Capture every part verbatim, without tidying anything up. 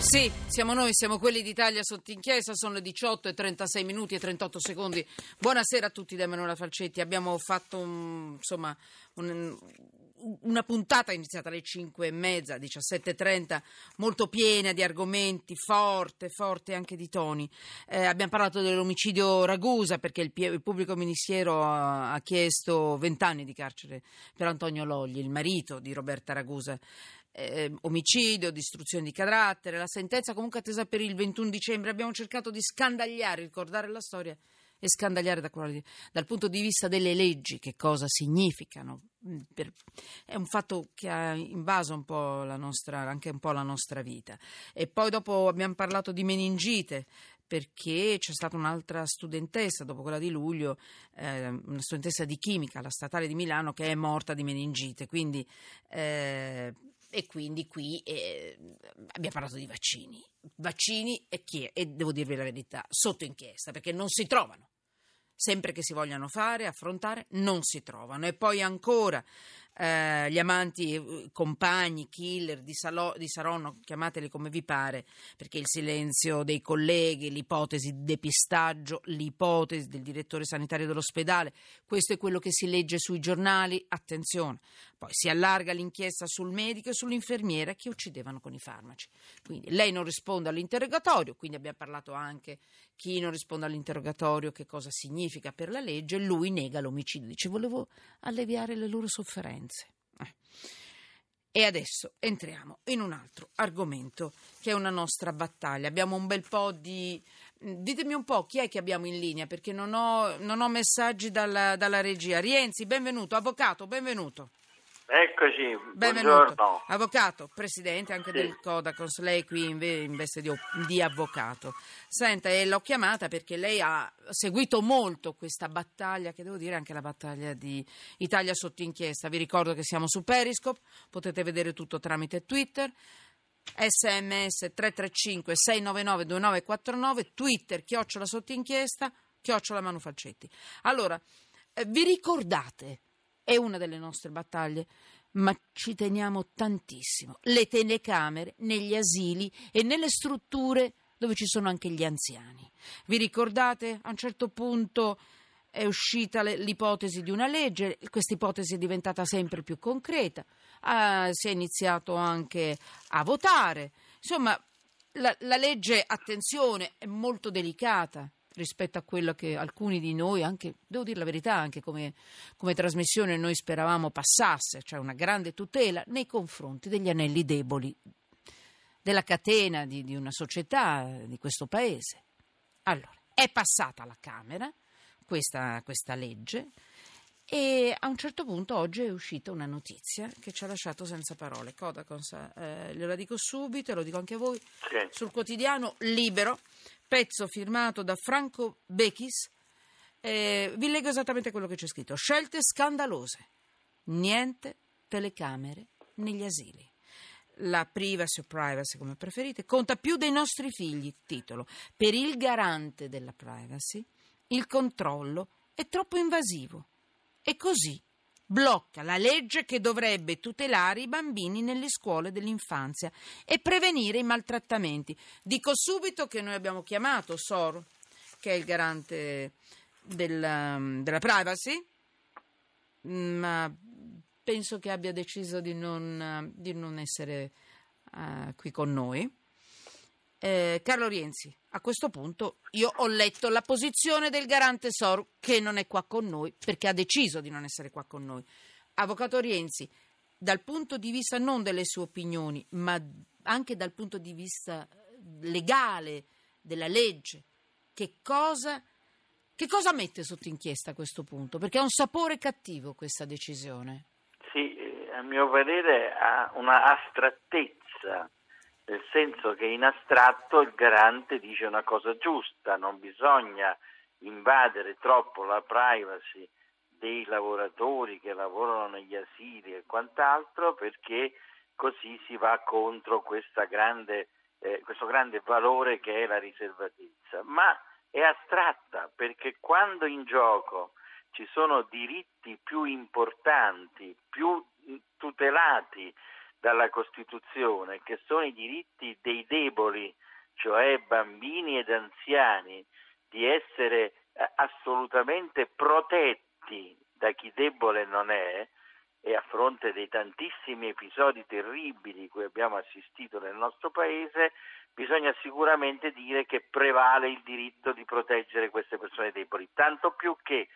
Sì, siamo noi, siamo quelli d'Italia sotto inchiesta, sono le diciotto e trentasei minuti e trentotto secondi. Buonasera a tutti da Emanuela Falcetti. Abbiamo fatto un, insomma un, una puntata iniziata alle cinque e mezza, diciassette e trenta, molto piena di argomenti, forte, forte anche di toni. Eh, abbiamo parlato dell'omicidio Ragusa perché il, il pubblico ministero ha, ha chiesto vent'anni di carcere per Antonio Logli, il marito di Roberta Ragusa. Eh, omicidio, distruzione di carattere, la sentenza comunque attesa per il ventuno dicembre. Abbiamo cercato di scandagliare, ricordare la storia e scandagliare da quali, dal punto di vista delle leggi che cosa significano. Per, è un fatto che ha invaso un po' la nostra, anche un po' la nostra vita. E poi dopo abbiamo parlato di meningite, perché c'è stata un'altra studentessa, dopo quella di luglio, eh, una studentessa di chimica alla Statale di Milano, che è morta di meningite. Quindi eh, E quindi qui eh, abbiamo parlato di vaccini. Vaccini e chi è? E devo dirvi la verità, sotto inchiesta, perché non si trovano. Sempre che si vogliano fare, affrontare, non si trovano. E poi ancora eh, gli amanti, compagni, killer di, Salo, di Saronno, chiamateli come vi pare, perché il silenzio dei colleghi, l'ipotesi di depistaggio, l'ipotesi del direttore sanitario dell'ospedale, questo è quello che si legge sui giornali. Attenzione. Poi si allarga l'inchiesta sul medico e sull'infermiera che uccidevano con i farmaci. Quindi lei non risponde all'interrogatorio, quindi abbiamo parlato anche chi non risponde all'interrogatorio, che cosa significa per la legge, lui nega l'omicidio, dice volevo alleviare le loro sofferenze. Eh. E adesso entriamo in un altro argomento che è una nostra battaglia. Abbiamo un bel po' di... Ditemi un po' chi è che abbiamo in linea, perché non ho, non ho messaggi dalla, dalla regia. Rienzi, benvenuto, avvocato, benvenuto. Eccoci, benvenuto. Buongiorno. Avvocato, presidente anche sì. del Codacons, lei qui in, in veste di, di avvocato. Senta, e l'ho chiamata perché lei ha seguito molto questa battaglia, che devo dire anche la battaglia di Italia sotto inchiesta. Vi ricordo che siamo su Periscope, potete vedere tutto tramite Twitter, sms tre tre cinque sei nove nove due nove quattro nove, Twitter chiocciola sotto inchiesta, chiocciola Manu Falcetti. Allora, eh, vi ricordate? È una delle nostre battaglie, ma ci teniamo tantissimo. Le telecamere negli asili e nelle strutture dove ci sono anche gli anziani. Vi ricordate? A un certo punto è uscita l'ipotesi di una legge, questa ipotesi è diventata sempre più concreta, eh, si è iniziato anche a votare. Insomma, la, la legge, attenzione, è molto delicata rispetto a quello che alcuni di noi, anche devo dire la verità, anche come, come trasmissione noi speravamo passasse, cioè una grande tutela nei confronti degli anelli deboli della catena di, di una società, di questo paese. Allora, è passata alla Camera questa, questa legge e a un certo punto oggi è uscita una notizia che ci ha lasciato senza parole. Codacons, eh, gliela dico subito, lo dico anche a voi, sul quotidiano Libero, pezzo firmato da Franco Bechis, eh, vi leggo esattamente quello che c'è scritto. Scelte scandalose, niente telecamere negli asili. La privacy o privacy come preferite conta più dei nostri figli, titolo. Per il garante della privacy il controllo è troppo invasivo e così blocca la legge che dovrebbe tutelare i bambini nelle scuole dell'infanzia e prevenire i maltrattamenti. Dico subito che noi abbiamo chiamato Soro, che è il garante della, della privacy, ma penso che abbia deciso di non, di non essere uh, qui con noi. Eh, Carlo Rienzi, a questo punto io ho letto la posizione del garante Soro, che non è qua con noi perché ha deciso di non essere qua con noi. Avvocato Rienzi, dal punto di vista non delle sue opinioni ma anche dal punto di vista legale della legge, che cosa, che cosa mette sotto inchiesta a questo punto? Perché ha un sapore cattivo questa decisione. Sì, a mio parere ha una astrattezza, nel senso che in astratto il garante dice una cosa giusta, non bisogna invadere troppo la privacy dei lavoratori che lavorano negli asili e quant'altro, perché così si va contro questa grande, eh, questo grande valore che è la riservatezza. Ma è astratta, perché quando in gioco ci sono diritti più importanti, più tutelati dalla Costituzione, che sono i diritti dei deboli, cioè bambini ed anziani, di essere assolutamente protetti da chi debole non è, e a fronte dei tantissimi episodi terribili cui abbiamo assistito nel nostro paese, bisogna sicuramente dire che prevale il diritto di proteggere queste persone deboli, tanto più che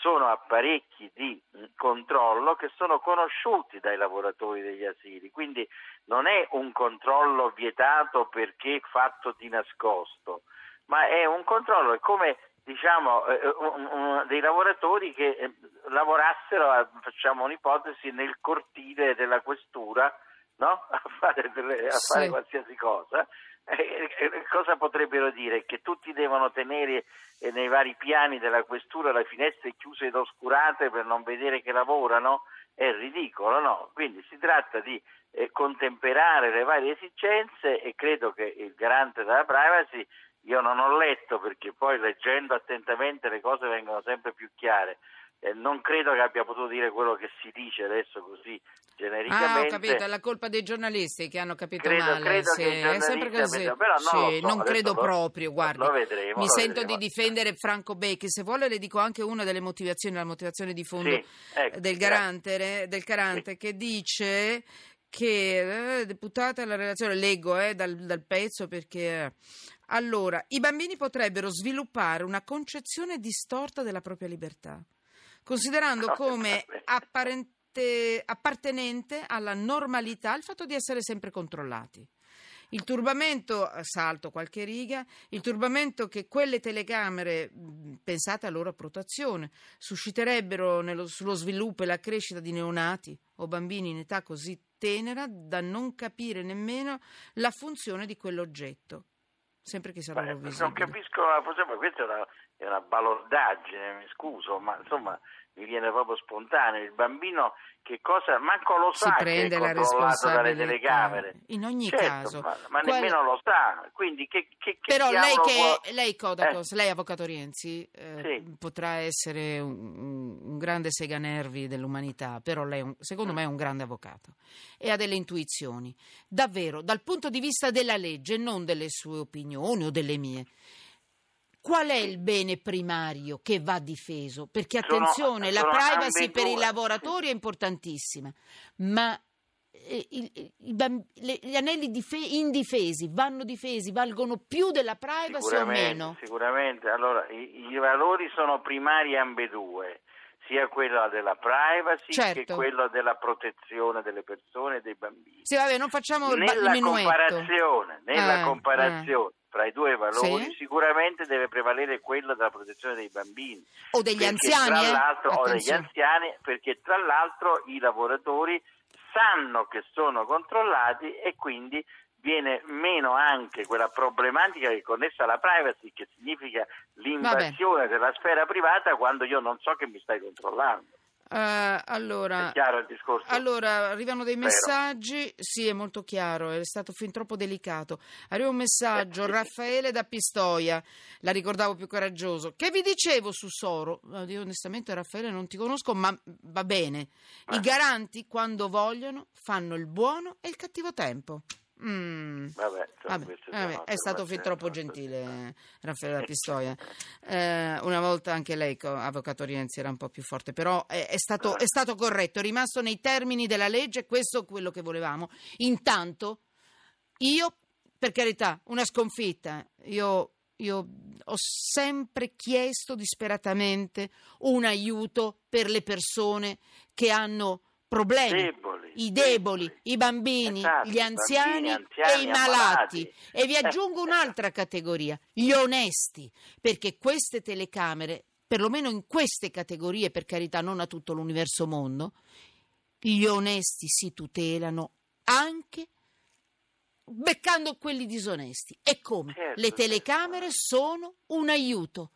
sono apparecchi di controllo che sono conosciuti dai lavoratori degli asili, quindi non è un controllo vietato perché fatto di nascosto, ma è un controllo, è come diciamo dei lavoratori che lavorassero, facciamo un'ipotesi, nel cortile della questura, no? a fare, delle, a fare sì. qualsiasi cosa. Eh, cosa potrebbero dire? Che tutti devono tenere eh, nei vari piani della questura le finestre chiuse ed oscurate per non vedere che lavorano? È ridicolo, no? Quindi si tratta di eh, contemperare le varie esigenze, e credo che il garante della privacy, io non ho letto, perché poi leggendo attentamente le cose vengono sempre più chiare, eh, non credo che abbia potuto dire quello che si dice adesso così genericamente. Ah, ho capito, è la colpa dei giornalisti che hanno capito credo, male. Credo sì. che è sempre così. Pensa, però sì, non, so, non credo lo, proprio, guarda. Lo vedremo, mi lo sento vedremo. di difendere Franco Bechis, se vuole le dico anche una delle motivazioni, la motivazione di fondo sì, ecco, del garante, eh, del garante sì. che dice... che eh, deputata alla relazione, leggo eh, dal, dal pezzo perché eh. allora i bambini potrebbero sviluppare una concezione distorta della propria libertà, considerando no, come apparente, appartenente alla normalità il fatto di essere sempre controllati. Il turbamento, salto qualche riga, il turbamento che quelle telecamere, pensate alla loro protezione, susciterebbero nello, sullo sviluppo e la crescita di neonati o bambini in età così tenera da non capire nemmeno la funzione di quell'oggetto, sempre che sarà visibile. Non capisco la funzione, ma questa è una, è una balordaggine, mi scuso, ma insomma... mi viene proprio spontaneo, il bambino che cosa, manco lo sa che è controllato dalle telecamere in ogni certo, caso ma, ma Qual... nemmeno lo sa, quindi che, che, che però lei che può... lei Codacons, eh. lei avvocato Rienzi eh, sì. potrà essere un, un grande seganervi dell'umanità, però lei un, secondo mm. me è un grande avvocato e ha delle intuizioni davvero dal punto di vista della legge, non delle sue opinioni o delle mie. Qual è il bene primario che va difeso? Perché attenzione, sono, sono la privacy per i lavoratori è importantissima, ma i, i, i bamb- le, gli anelli dife- indifesi vanno difesi, valgono più della privacy o meno? Sicuramente, allora i, i valori sono primari ambedue, sia quella della privacy certo. che quella della protezione delle persone e dei bambini. Sì, vabbè, non facciamo nella il minuetto. comparazione, nella eh, comparazione. Eh. Tra i due valori sì. sicuramente deve prevalere quello della protezione dei bambini o degli anziani, eh? o degli anziani, perché tra l'altro i lavoratori sanno che sono controllati e quindi viene meno anche quella problematica che è connessa alla privacy, che significa l'invasione della sfera privata quando io non so che mi stai controllando. Uh, allora, è chiaro il discorso? Allora, arrivano dei messaggi. Vero. Sì, è molto chiaro, è stato fin troppo delicato. Arriva un messaggio, Raffaele da Pistoia, la ricordavo più coraggioso. Che vi dicevo su Soro? Io onestamente Raffaele non ti conosco, ma va bene. I garanti quando vogliono fanno il buono e il cattivo tempo. Mm. Vabbè, cioè, Vabbè. Vabbè. È stato fin troppo gentile Raffaele da Pistoia. Eh, una volta anche lei, avvocato Rienzi, era un po' più forte, però è, è, stato, è stato corretto, è rimasto nei termini della legge, questo è quello che volevamo. Intanto io, per carità, una sconfitta, io, io ho sempre chiesto disperatamente un aiuto per le persone che hanno problemi, deboli, i deboli, deboli, i bambini, esatto, gli anziani, bambini, anziani e i malati. E vi aggiungo un'altra categoria, gli onesti, perché queste telecamere, perlomeno in queste categorie, per carità non a tutto l'universo mondo, gli onesti si tutelano anche beccando quelli disonesti. E come? Certo, Le telecamere certo. sono un aiuto.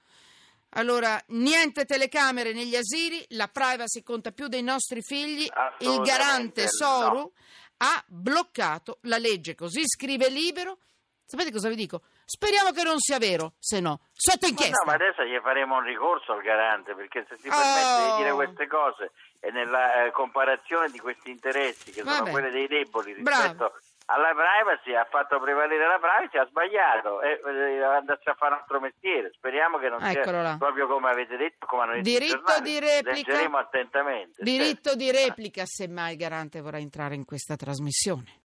Allora, niente telecamere negli asili, la privacy conta più dei nostri figli, il garante Soro no. ha bloccato la legge, così scrive Libero. Sapete cosa vi dico? Speriamo che non sia vero, se no sotto inchiesta. Ma no, ma adesso gli faremo un ricorso al garante, perché se si permette oh. di dire queste cose e nella eh, comparazione di questi interessi che Vabbè. sono quelli dei deboli rispetto Bravo. alla privacy, ha fatto prevalere la privacy, ha sbagliato e eh, andarsi a fare un altro mestiere. Speriamo che non Eccolo sia là. proprio come avete detto, come hanno detto diritto giornali. Di replica. Leggeremo attentamente. Diritto certo. di replica, semmai il garante vorrà entrare in questa trasmissione.